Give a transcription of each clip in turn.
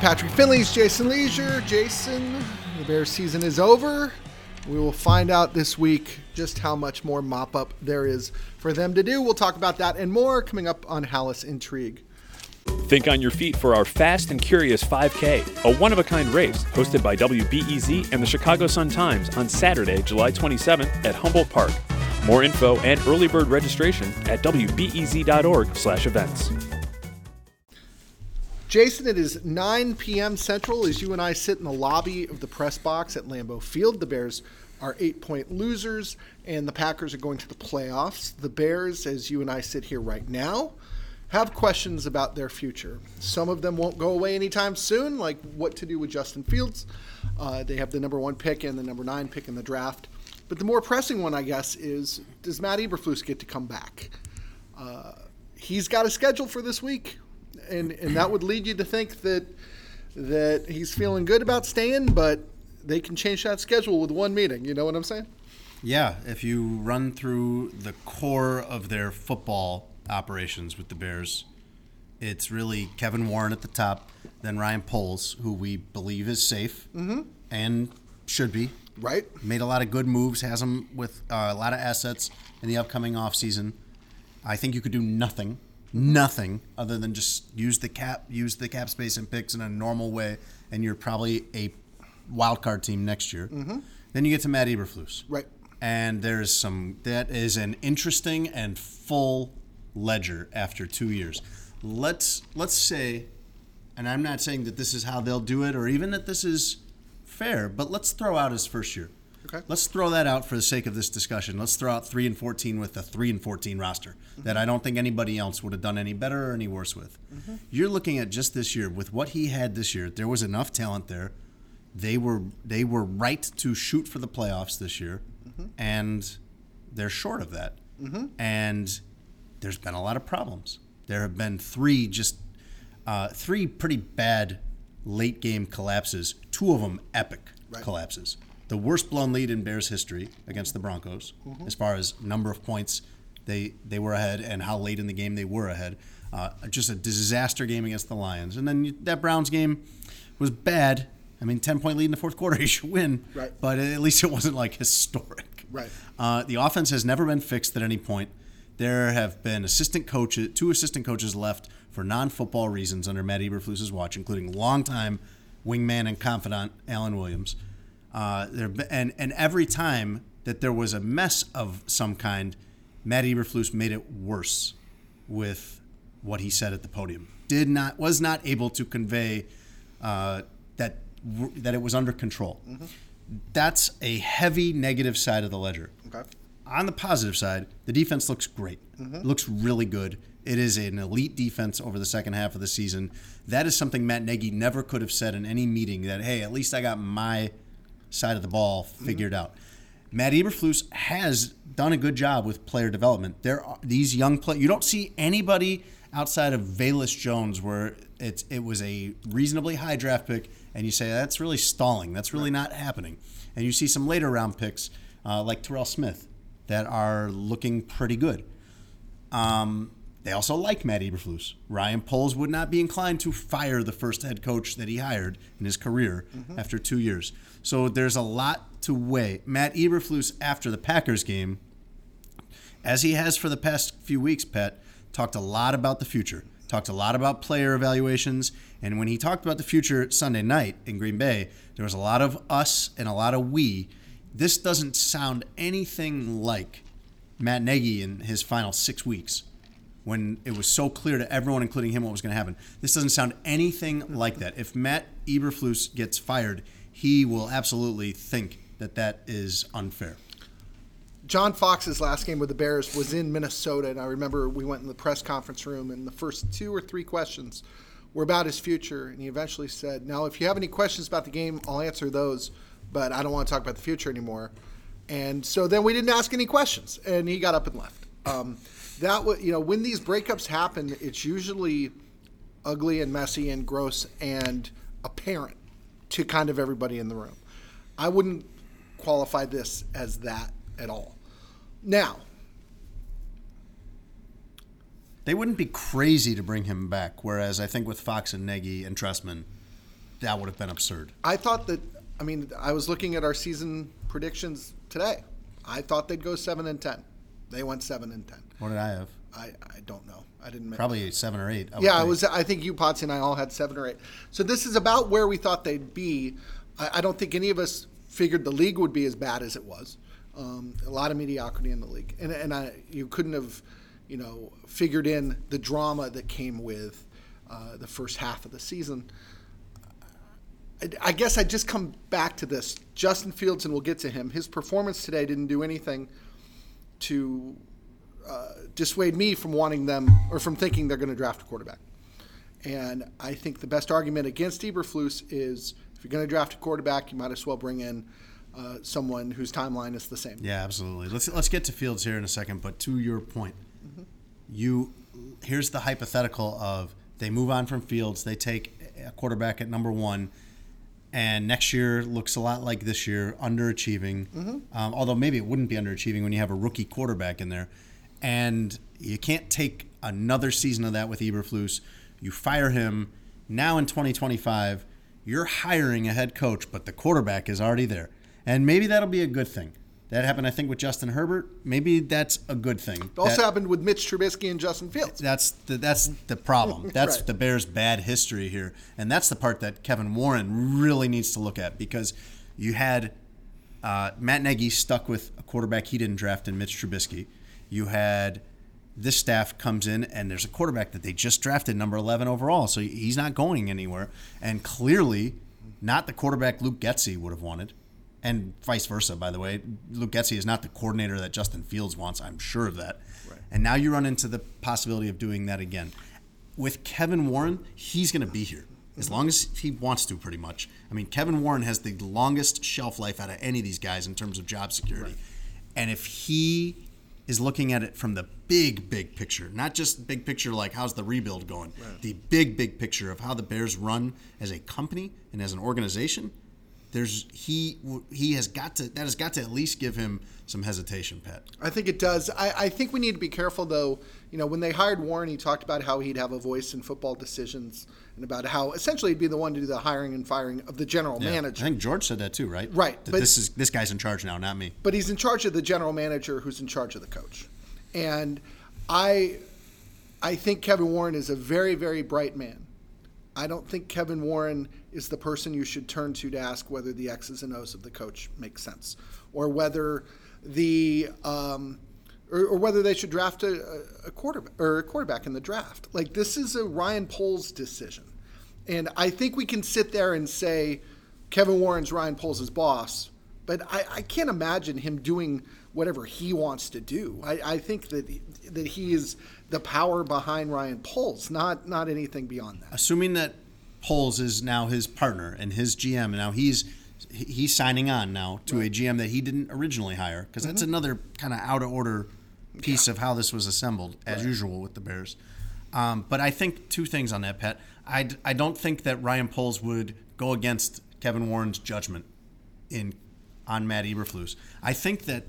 Patrick Finley, Jason Lieser. Jason, the Bears season is over. We will find out this week just how much more mop-up there is for them to do. We'll talk about that and more coming up on Hallis Intrigue. Think on your feet for our Fast and Curious 5K, a one-of-a-kind race hosted by WBEZ and the Chicago Sun-Times on Saturday, July 27th at Humboldt Park. More info and early bird registration at wbez.org/events. Jason, it is 9 p.m. Central as you and I sit in the lobby of the press box at Lambeau Field. The Bears are 8-point losers, and the Packers are going to the playoffs. The Bears, as you and I sit here right now, have questions about their future. Some of them won't go away anytime soon, like what to do with Justin Fields. They have the number 1 pick and the number 9 pick in the draft. But the more pressing one, I guess, is does Matt Eberflus get to come back? He's got a schedule for this week. And that would lead you to think that he's feeling good about staying, but they can change that schedule with one meeting. You know what I'm saying? Yeah, if you run through the core of their football operations with the Bears, it's really Kevin Warren at the top, then Ryan Poles, who we believe is safe and should be. Right. Made a lot of good moves, has them with a lot of assets in the upcoming offseason. I think you could do nothing other than just use the cap space and picks in a normal way, and you're probably a wild card team next year. Then you get to Matt Eberflus, right? And there's that is an interesting and full ledger after 2 years. Let's say, and I'm not saying that this is how they'll do it or even that this is fair, but let's throw out his first year. Okay. Let's throw that out for the sake of this discussion. Let's throw out 3-14 with a 3-14 roster that I don't think anybody else would have done any better or any worse with. You're looking at just this year with what he had this year. There was enough talent there. They were right to shoot for the playoffs this year, and they're short of that. And there's been a lot of problems. There have been three pretty bad late game collapses. Two of them epic collapses. The worst blown lead in Bears history against the Broncos, as far as number of points they were ahead and how late in the game they were ahead. Just a disaster game against the Lions. And then that Browns game was bad. I mean, 10-point lead in the fourth quarter, you should win. Right. But at least it wasn't, like, historic. Right. The offense has never been fixed at any point. There have been two assistant coaches left for non-football reasons under Matt Eberflus's watch, including longtime wingman and confidant Alan Williams. And every time that there was a mess of some kind, Matt Eberflus made it worse with what he said at the podium. Was not able to convey that it was under control. That's a heavy negative side of the ledger. Okay. On the positive side, the defense looks great. It looks really good. It is an elite defense over the second half of the season. That is something Matt Nagy never could have said in any meeting, that, hey, at least I got my side of the ball figured out. Matt Eberflus has done a good job with player development. There are these young players. You don't see anybody outside of Valus Jones where it was a reasonably high draft pick, and you say, that's really stalling. That's really not happening. And you see some later round picks like Terrell Smith that are looking pretty good. They also like Matt Eberflus. Ryan Poles would not be inclined to fire the first head coach that he hired in his career after 2 years. So there's a lot to weigh. Matt Eberflus, after the Packers game, as he has for the past few weeks, Pat, talked a lot about the future, talked a lot about player evaluations. And when he talked about the future Sunday night in Green Bay, there was a lot of us and a lot of we. This doesn't sound anything like Matt Nagy in his final 6 weeks, when it was so clear to everyone, including him, what was going to happen. This doesn't sound anything like that. If Matt Eberflus gets fired, he will absolutely think that is unfair. John Fox's last game with the Bears was in Minnesota, and I remember we went in the press conference room, and the first 2 or 3 questions were about his future, and he eventually said, now, if you have any questions about the game, I'll answer those, but I don't want to talk about the future anymore. And so then we didn't ask any questions, and he got up and left. When these breakups happen, it's usually ugly and messy and gross and apparent to kind of everybody in the room. I wouldn't qualify this as that at all. Now, they wouldn't be crazy to bring him back, whereas I think with Fox and Nagy and Trestman, that would have been absurd. I thought that, I mean, I was looking at our season predictions today. I thought they'd go 7-10. They went 7-10. What did I have? I don't know. I didn't make probably 7 or 8. Yeah, it was. I think you, Potsy, and I all had 7 or 8. So this is about where we thought they'd be. I don't think any of us figured the league would be as bad as it was. A lot of mediocrity in the league, and you couldn't have, figured in the drama that came with the first half of the season. I guess I just come back to this. Justin Fields, and we'll get to him. His performance today didn't do anything to dissuade me from wanting them or from thinking they're going to draft a quarterback. And I think the best argument against Eberflus is if you're going to draft a quarterback, you might as well bring in someone whose timeline is the same. Yeah, absolutely. Let's get to Fields here in a second, but to your point, mm-hmm. Here's the hypothetical of they move on from Fields, they take a quarterback at number 1, and next year looks a lot like this year, underachieving. Mm-hmm. Although maybe it wouldn't be underachieving when you have a rookie quarterback in there. And you can't take another season of that with Eberflus. You fire him. Now in 2025, you're hiring a head coach, but the quarterback is already there. And maybe that'll be a good thing. That happened, I think, with Justin Herbert. Maybe that's a good thing. It also happened with Mitch Trubisky and Justin Fields. That's the problem. That's right. The Bears' bad history here. And that's the part that Kevin Warren really needs to look at, because you had Matt Nagy stuck with a quarterback he didn't draft in Mitch Trubisky. You had this staff comes in, and there's a quarterback that they just drafted, number 11 overall, so he's not going anywhere. And clearly not the quarterback Luke Getsy would have wanted. And vice versa, by the way. Luke Getsy is not the coordinator that Justin Fields wants. I'm sure of that. Right. And now you run into the possibility of doing that again. With Kevin Warren, he's going to be here as long as he wants to, pretty much. I mean, Kevin Warren has the longest shelf life out of any of these guys in terms of job security. Right. And if he is looking at it from the big, big picture, not just big picture like how's the rebuild going, right, the big, big picture of how the Bears run as a company and as an organization, That has got to at least give him some hesitation, Pat. I think it does. I think we need to be careful, though. When they hired Warren, he talked about how he'd have a voice in football decisions and about how essentially he'd be the one to do the hiring and firing of the general manager. I think George said that too, right? Right. That this guy's in charge now, not me. But he's in charge of the general manager, who's in charge of the coach. And I think Kevin Warren is a very, very bright man. I don't think Kevin Warren is the person you should turn to ask whether the X's and O's of the coach make sense, or whether the whether they should draft a quarterback in the draft. Like, this is a Ryan Poles decision, and I think we can sit there and say Kevin Warren's Ryan Poles' boss, but I can't imagine him doing whatever he wants to do. I think that he is the power behind Ryan Poles, not anything beyond that. Assuming that Poles is now his partner and his GM, and now he's signing on now to a GM that he didn't originally hire, because that's another kind of out of order piece of how this was assembled, as usual with the Bears. But I think two things on that, Pat. I don't think that Ryan Poles would go against Kevin Warren's judgment on Matt Eberflus. I think that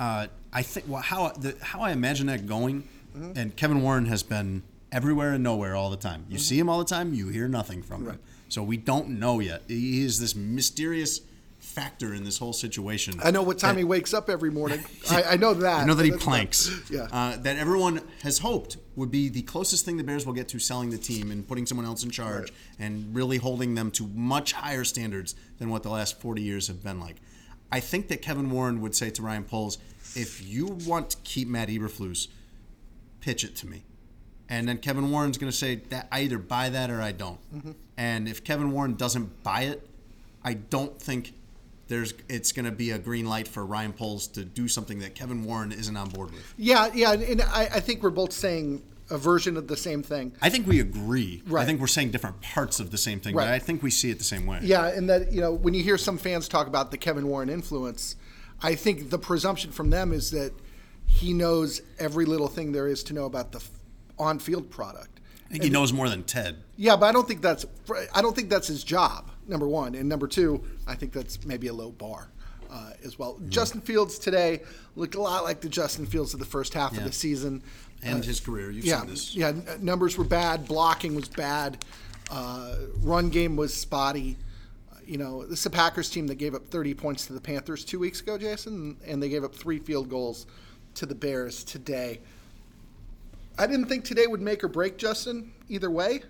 how I imagine that going, and Kevin Warren has been everywhere and nowhere all the time. You see him all the time, you hear nothing from him. So we don't know yet. He is this mysterious factor in this whole situation. I know what time he wakes up every morning. I know that. I know that he planks. That everyone has hoped would be the closest thing the Bears will get to selling the team and putting someone else in charge, and really holding them to much higher standards than what the last 40 years have been like. I think that Kevin Warren would say to Ryan Poles, if you want to keep Matt Eberflus, pitch it to me. And then Kevin Warren's going to say that I either buy that or I don't. Mm-hmm. And if Kevin Warren doesn't buy it, I don't think it's going to be a green light for Ryan Poles to do something that Kevin Warren isn't on board with. Yeah, and I think we're both saying a version of the same thing. I think we agree. Right. I think we're saying different parts of the same thing, but I think we see it the same way. Yeah, and that when you hear some fans talk about the Kevin Warren influence, I think the presumption from them is that he knows every little thing there is to know about the on-field product. I think he knows more than Ted. Yeah, but I don't think that's his job, number one. And number two, I think that's maybe a low bar as well. Mm-hmm. Justin Fields today looked a lot like the Justin Fields of the first half of the season. And his career, you've seen this. Yeah, numbers were bad. Blocking was bad. Run game was spotty. You know, this is a Packers team that gave up 30 points to the Panthers 2 weeks ago, Jason, and they gave up 3 field goals to the Bears today. I didn't think today would make or break, Justin, either way,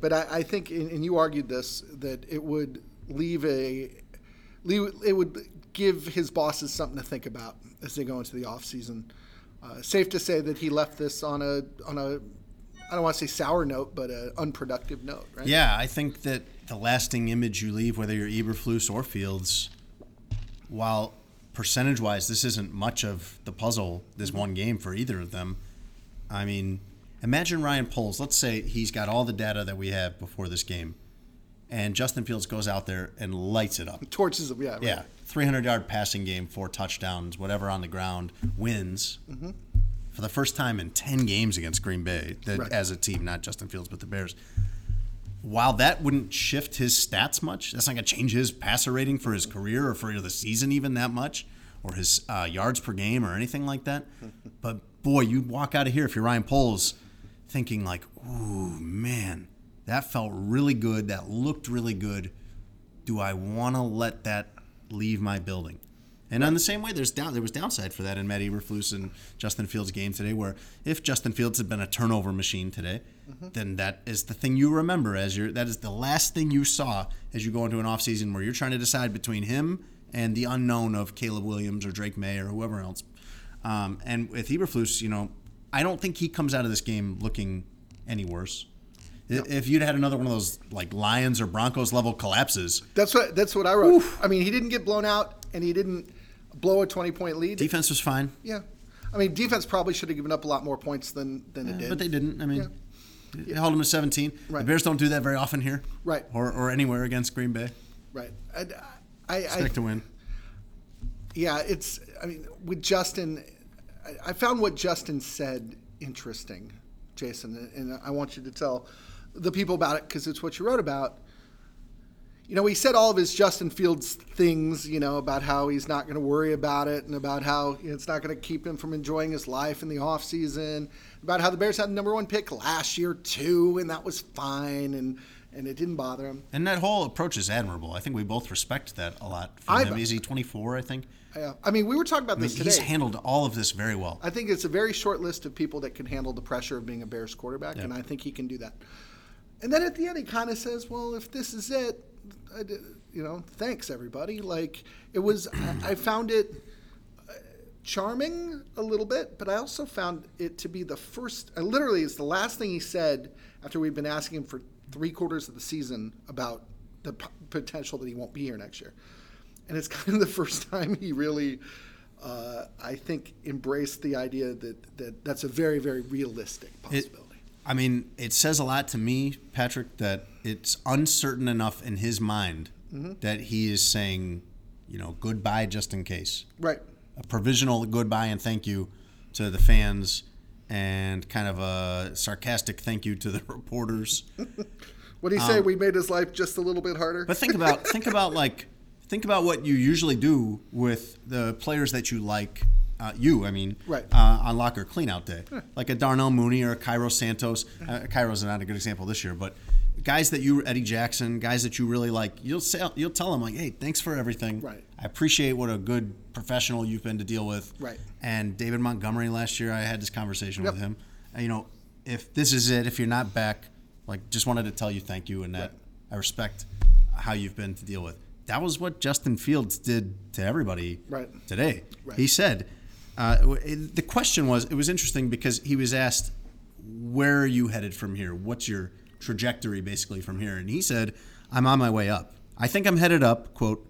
but I think, and you argued this, that it would give his bosses something to think about as they go into the offseason. Safe to say that he left this on a I don't want to say sour note, but an unproductive note, right? Yeah, I think that the lasting image you leave, whether you're Eberflus or Fields, while percentage-wise this isn't much of the puzzle, this one game for either of them, I mean, imagine Ryan Poles. Let's say he's got all the data that we have before this game, and Justin Fields goes out there and lights it up. Torches them, yeah. Right. Yeah, 300-yard passing game, 4 touchdowns, whatever on the ground, wins. Mm-hmm. For the first time in 10 games against Green Bay as a team, not Justin Fields, but the Bears. While that wouldn't shift his stats much, that's not going to change his passer rating for his career or for the season even that much, or his yards per game or anything like that. But, boy, you walk out of here, if you're Ryan Poles, thinking like, ooh, man, that felt really good. That looked really good. Do I want to let that leave my building? And on the same way, there was downside for that in Matt Eberflus and Justin Fields' game today, where if Justin Fields had been a turnover machine today, then that is the thing you remember that is the last thing you saw as you go into an offseason where you're trying to decide between him and the unknown of Caleb Williams or Drake May or whoever else. And with Eberflus, you know, I don't think he comes out of this game looking any worse. No. If you'd had another one of those like Lions or Broncos level collapses, that's what I wrote. Oof. I mean, he didn't get blown out and he didn't blow a 20-point lead. Defense was fine. Yeah, I mean, defense probably should have given up a lot more points than it did. But they didn't. I mean, it held them to 17. Right. The Bears don't do that very often here. Right. Or anywhere against Green Bay. Right. I expect to win. Yeah, it's. I mean, with Justin, I found what Justin said interesting, Jason, and I want you to tell the people about it because it's what you wrote about. You know, he said all of his Justin Fields things, you know, about how he's not going to worry about it and about how it's not going to keep him from enjoying his life in the offseason, about how the Bears had the number 1 pick last year, too, and that was fine, and it didn't bother him. And that whole approach is admirable. I think we both respect that a lot from him. Is he 24, I think? Yeah. I mean, we were talking about this today. He's handled all of this very well. I think it's a very short list of people that can handle the pressure of being a Bears quarterback, and I think he can do that. And then at the end, he kind of says, well, if this is it, you know, thanks everybody. Like it was, I found it charming a little bit, but I also found it to be the first. Literally, it's the last thing he said after we've been asking him for 3/4 of the season about the potential that he won't be here next year, and it's kind of the first time he really, I think, embraced the idea that that's a very, very realistic possibility. It says a lot to me, Patrick, that it's uncertain enough in his mind that he is saying, you know, goodbye just in case. Right. A provisional goodbye and thank you to the fans and kind of a sarcastic thank you to the reporters. What do you say? We made his life just a little bit harder. But think about what you usually do with the players that you like. On locker cleanout day, like a Darnell Mooney or a Cairo Santos. Cairo's not a good example this year, but guys that you, Eddie Jackson, guys that you really like, you'll tell them like, hey, thanks for everything. Right. I appreciate what a good professional you've been to deal with. Right. And David Montgomery last year, I had this conversation with him. And, you know, if this is it, if you're not back, like just wanted to tell you thank you and that I respect how you've been to deal with. That was what Justin Fields did to everybody today. Right. He said. The question was, it was interesting because he was asked, where are you headed from here? What's your trajectory basically from here? And he said, I'm on my way up. I think I'm headed up, quote,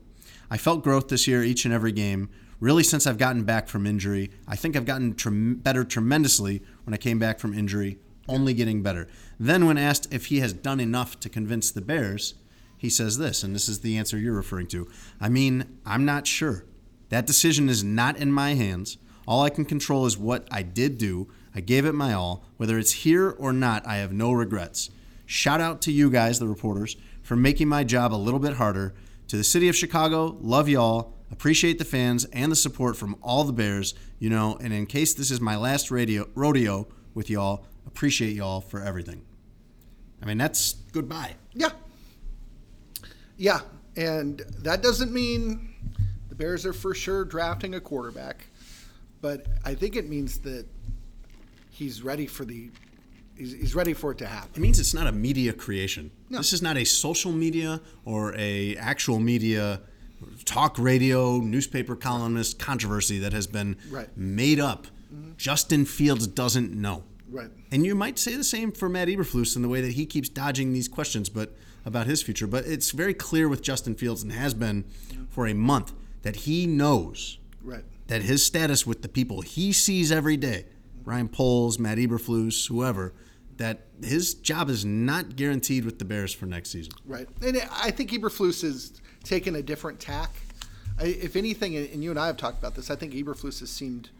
I felt growth this year each and every game, really since I've gotten back from injury. I think I've gotten better tremendously when I came back from injury, only getting better. Then when asked if he has done enough to convince the Bears, he says this, and this is the answer you're referring to. I'm not sure. That decision is not in my hands. All I can control is what I did do. I gave it my all. Whether it's here or not, I have no regrets. Shout out to you guys, the reporters, for making my job a little bit harder. To the city of Chicago, love y'all. Appreciate the fans and the support from all the Bears, you know, and in case this is my last rodeo with y'all, appreciate y'all for everything. I mean, that's goodbye. Yeah. Yeah, and that doesn't mean the Bears are for sure drafting a quarterback, but I think it means that he's ready for the he's ready for it to happen. It means it's not a media creation. No. This is not a social media or a actual media talk radio, newspaper columnist controversy that has been made up. Mm-hmm. Justin Fields doesn't know. Right. And you might say the same for Matt Eberflus in the way that he keeps dodging these questions but about his future. But it's very clear with Justin Fields and has been for a month that he knows that his status with the people he sees every day, Ryan Poles, Matt Eberflus, whoever, that his job is not guaranteed with the Bears for next season. Right. And I think Eberflus has taken a different tack. If anything, and you and I have talked about this, I think Eberflus has seemed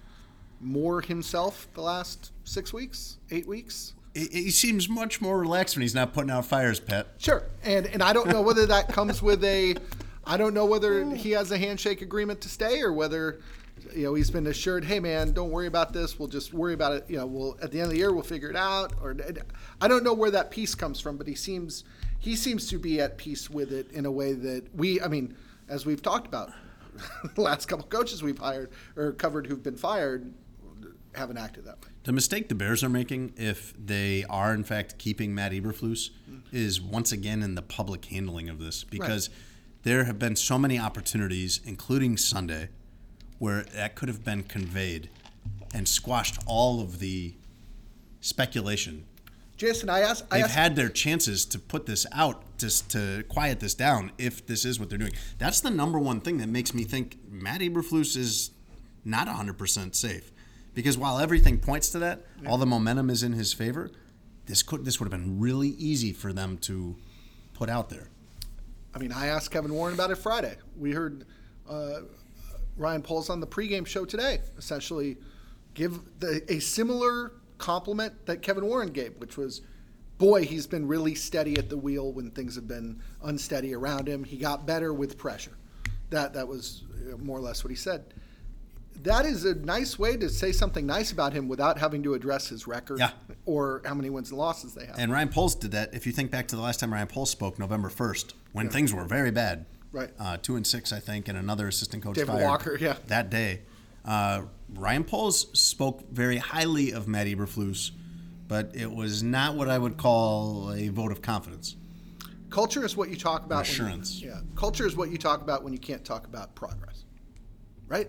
more himself the last 6 weeks, 8 weeks. He seems much more relaxed when he's not putting out fires, Pat. Sure. And I don't know whether that comes with a – I don't know whether he has a handshake agreement to stay or whether, you know, he's been assured, hey, man, don't worry about this. We'll just worry about it. You know, we'll at the end of the year, we'll figure it out. Or I don't know where that peace comes from, but he seems to be at peace with it in a way that we – I mean, as we've talked about, the last couple coaches we've hired or covered who've been fired haven't acted that way. The mistake the Bears are making, if they are, in fact, keeping Matt Eberflus, is once again in the public handling of this because there have been so many opportunities, including Sunday, where that could have been conveyed and squashed all of the speculation. Jason, I asked, had their chances to put this out, just to quiet this down if this is what they're doing. That's the number one thing that makes me think Matt Eberflus is not 100% safe. Because while everything points to that, all the momentum is in his favor, this would have been really easy for them to put out there. I mean, I asked Kevin Warren about it Friday. We heard Ryan Poles on the pregame show today essentially give a similar compliment that Kevin Warren gave, which was, boy, he's been really steady at the wheel when things have been unsteady around him. He got better with pressure. That was more or less what he said. That is a nice way to say something nice about him without having to address his record or how many wins and losses they have. And Ryan Poles did that. If you think back to the last time Ryan Poles spoke, November 1st, when things were very bad. Right. 2-6, I think, and another assistant coach David Walker, that day. Ryan Poles spoke very highly of Matt Eberflus, but it was not what I would call a vote of confidence. Culture is what you talk about. Assurance. Culture is what you talk about when you can't talk about progress. Right?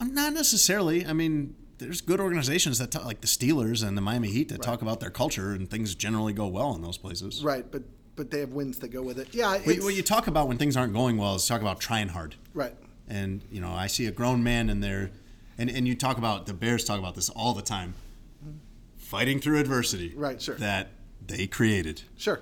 Not necessarily. I mean, there's good organizations that talk, like the Steelers and the Miami Heat, that talk about their culture, and things generally go well in those places. Right, but they have wins that go with it. Yeah. What you talk about when things aren't going well is talk about trying hard. Right. And, you know, I see a grown man in there, and you talk about, the Bears talk about this all the time, fighting through adversity. Right, sure. That they created. Sure.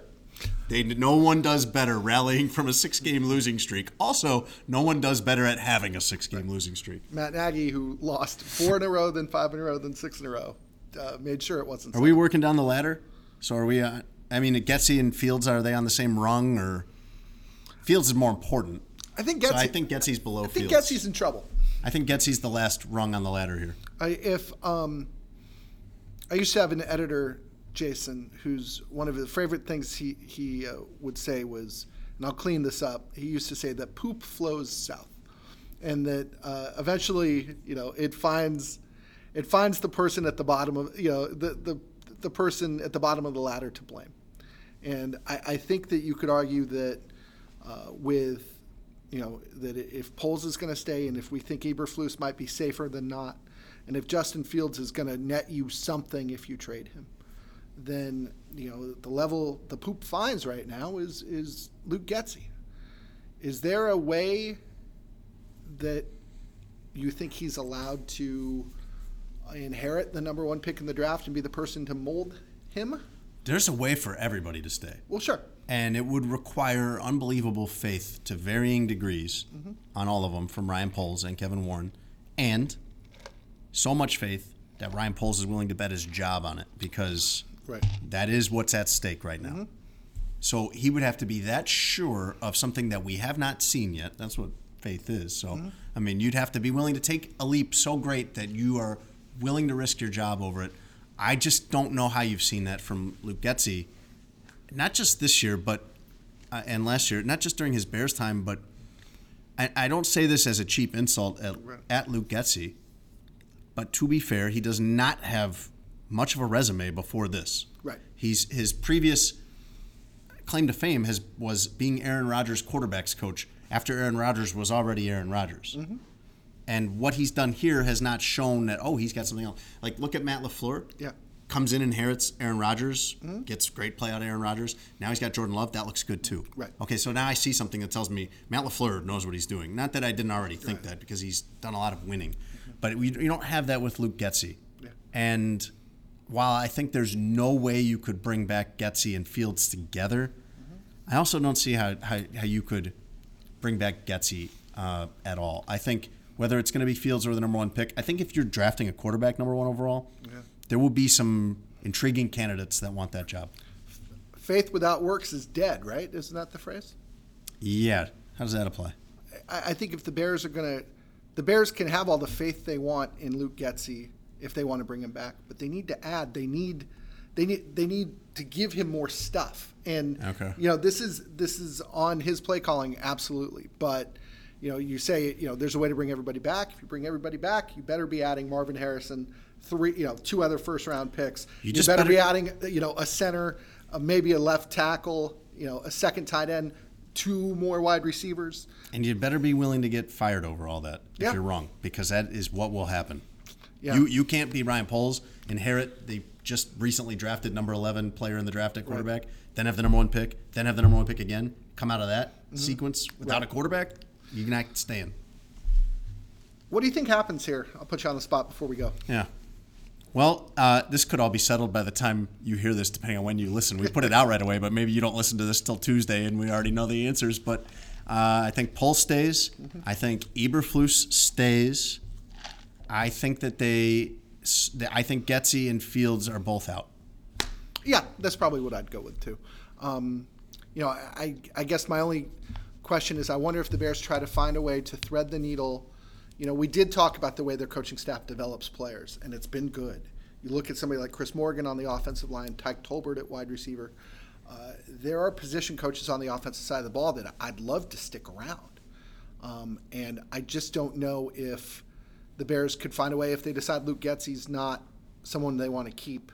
No one does better rallying from a 6-game losing streak. Also, no one does better at having a 6-game losing streak. Matt Nagy, who lost 4 in a row, then 5 in a row, then 6 in a row, made sure it wasn't. Are we working down the ladder? So are we? I mean, Getsy and Fields, are they on the same rung, or Fields is more important? I think Getsy. So I think Getsy's below. I think Fields. Getsy's in trouble. I think Getsy's the last rung on the ladder here. I used to have an editor, Jason, who's one of his favorite things he would say was, and I'll clean this up, he used to say that poop flows south, and that eventually, you know, it finds the person at the bottom of, you know, the person at the bottom of the ladder to blame. And I think that you could argue that with, you know, that if Poles is going to stay, and if we think Eberflus might be safer than not, and if Justin Fields is going to net you something if you trade him, then, you know, the poop finds right now is Luke Getsy. Is there a way that you think he's allowed to inherit the number one pick in the draft and be the person to mold him? There's a way for everybody to stay. Well, sure. And it would require unbelievable faith to varying degrees on all of them, from Ryan Poles and Kevin Warren, and so much faith that Ryan Poles is willing to bet his job on it, because that is what's at stake right now. So he would have to be that sure of something that we have not seen yet. That's what faith is. So, I mean, you'd have to be willing to take a leap so great that you are willing to risk your job over it. I just don't know how you've seen that from Luke Getsy not just this year, but and last year, not just during his Bears time, but I don't say this as a cheap insult at Luke Getsy, but to be fair, he does not have much of a resume before this. Right. His previous claim to fame was being Aaron Rodgers' quarterbacks coach after Aaron Rodgers was already Aaron Rodgers. Mm-hmm. And what he's done here has not shown that, oh, he's got something else. Like, look at Matt LaFleur. Yeah. Comes in, inherits Aaron Rodgers, mm-hmm. gets great play out of Aaron Rodgers. Now he's got Jordan Love. That looks good, too. Right. Okay, so now I see something that tells me Matt LaFleur knows what he's doing. Not that I didn't already think that, because he's done a lot of winning. Mm-hmm. But you don't have that with Luke Getsy. Yeah. And while I think there's no way you could bring back Getsy and Fields together, mm-hmm. I also don't see how you could bring back Getsy at all. I think whether it's going to be Fields or the number one pick, I think if you're drafting a quarterback number one overall, yeah. there will be some intriguing candidates that want that job. Faith without works is dead, right? Isn't that the phrase? Yeah. How does that apply? I think if the Bears are going to – the Bears can have all the faith they want in Luke Getsy if they want to bring him back, but they need to add. They need to give him more stuff. And, you know, this is on his play calling, absolutely. But, you know, you say, you know, there's a way to bring everybody back. If you bring everybody back, you better be adding Marvin Harrison – two other first-round picks. You better be adding, you know, a center, maybe a left tackle, you know, a second tight end, two more wide receivers. And you better be willing to get fired over all that if you're wrong, because that is what will happen. Yeah. You can't be Ryan Poles, inherit the just recently drafted number 11 player in the draft at quarterback, then have the number one pick, then have the number one pick again, come out of that sequence without a quarterback. You cannot stand. What do you think happens here? I'll put you on the spot before we go. Yeah. Well, this could all be settled by the time you hear this, depending on when you listen. We put it out right away, but maybe you don't listen to this till Tuesday, and we already know the answers. But I think Poles stays. Mm-hmm. I think Eberflus stays. I think that I think Getsy and Fields are both out. Yeah, that's probably what I'd go with too. You know, I guess my only question is, I wonder if the Bears try to find a way to thread the needle. You know, we did talk about the way their coaching staff develops players, and it's been good. You look at somebody like Chris Morgan on the offensive line, Tyke Tolbert at wide receiver. There are position coaches on the offensive side of the ball that I'd love to stick around. And I just don't know if the Bears could find a way, if they decide Luke Getsy's not someone they want to keep.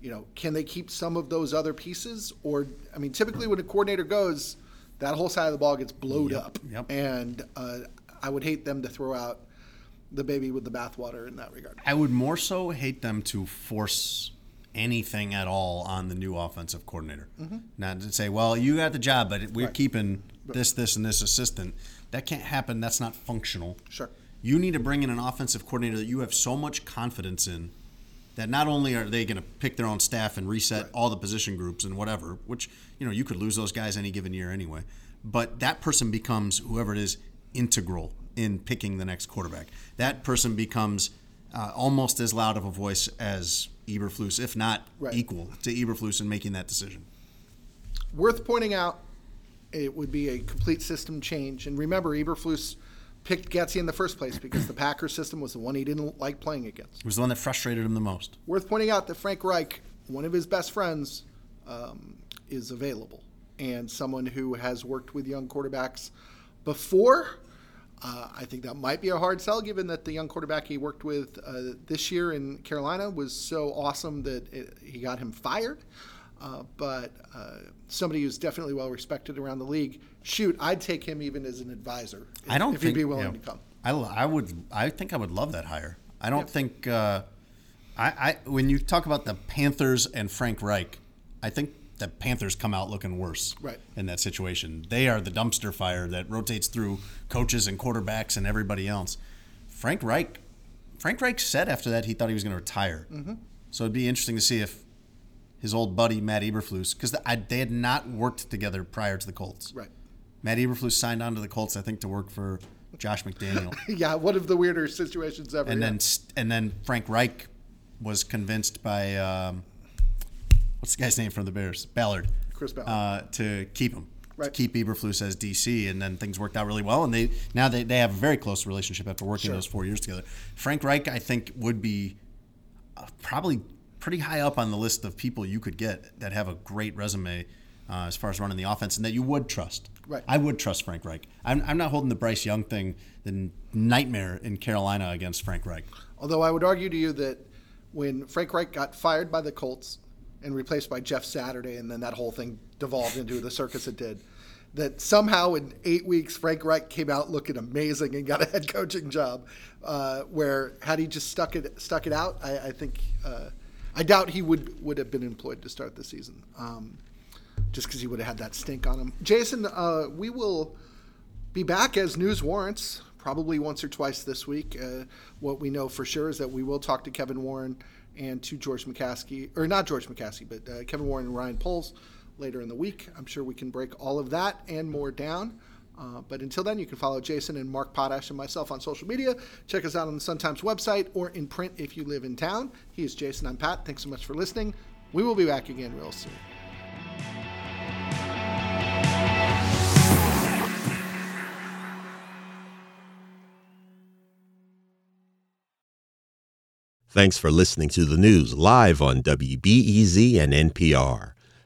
You know, can they keep some of those other pieces? Or, I mean, typically when a coordinator goes, that whole side of the ball gets blowed up. Yep. And I would hate them to throw out the baby with the bathwater in that regard. I would more so hate them to force anything at all on the new offensive coordinator. Mm-hmm. Not to say, well, you got the job, but we're keeping this, and this assistant. That can't happen. That's not functional. Sure. You need to bring in an offensive coordinator that you have so much confidence in that not only are they going to pick their own staff and reset all the position groups and whatever, which, you know, you could lose those guys any given year anyway, but that person becomes, whoever it is, integral in picking the next quarterback. That person becomes almost as loud of a voice as Eberflus, if not equal to Eberflus in making that decision. Worth pointing out, it would be a complete system change. And remember, Eberflus picked Getsy in the first place because the Packers system was the one he didn't like playing against. It was the one that frustrated him the most. Worth pointing out that Frank Reich, one of his best friends, is available, and someone who has worked with young quarterbacks before. I think that might be a hard sell, given that the young quarterback he worked with this year in Carolina was so awesome that he got him fired. But somebody who's definitely well-respected around the league. Shoot, I'd take him even as an advisor if he'd be willing to come. I think I would love that hire. I don't think when you talk about the Panthers and Frank Reich, I think the Panthers come out looking worse in that situation. They are the dumpster fire that rotates through coaches and quarterbacks and everybody else. Frank Reich said after that he thought he was going to retire. Mm-hmm. So it'd be interesting to see if his old buddy Matt Eberflus, because they had not worked together prior to the Colts. Right. Matt Eberflus signed on to the Colts, I think, to work for Josh McDaniel. One of the weirder situations ever. And then Frank Reich was convinced by. What's the guy's name from the Bears? Ballard. Chris Ballard. To keep him. Right. To keep Eberflus as DC, and then things worked out really well, and they have a very close relationship after working those 4 years together. Frank Reich, I think, would be probably pretty high up on the list of people you could get that have a great resume as far as running the offense and that you would trust. Right. I would trust Frank Reich. I'm not holding the Bryce Young thing, the nightmare in Carolina, against Frank Reich. Although I would argue to you that when Frank Reich got fired by the Colts and replaced by Jeff Saturday, and then that whole thing devolved into the circus it did, that somehow in 8 weeks, Frank Reich came out looking amazing and got a head coaching job, where had he just stuck it out, I think I doubt he would have been employed to start the season, just because he would have had that stink on him. Jason, we will be back as news warrants, probably once or twice this week. What we know for sure is that we will talk to Kevin Warren and to George McCaskey, or not George McCaskey, but Kevin Warren and Ryan Poles later in the week. I'm sure we can break all of that and more down. But until then, you can follow Jason and Mark Potash and myself on social media. Check us out on the Sun-Times website or in print if you live in town. He is Jason. I'm Pat. Thanks so much for listening. We will be back again real soon. Thanks for listening to the news live on WBEZ and NPR.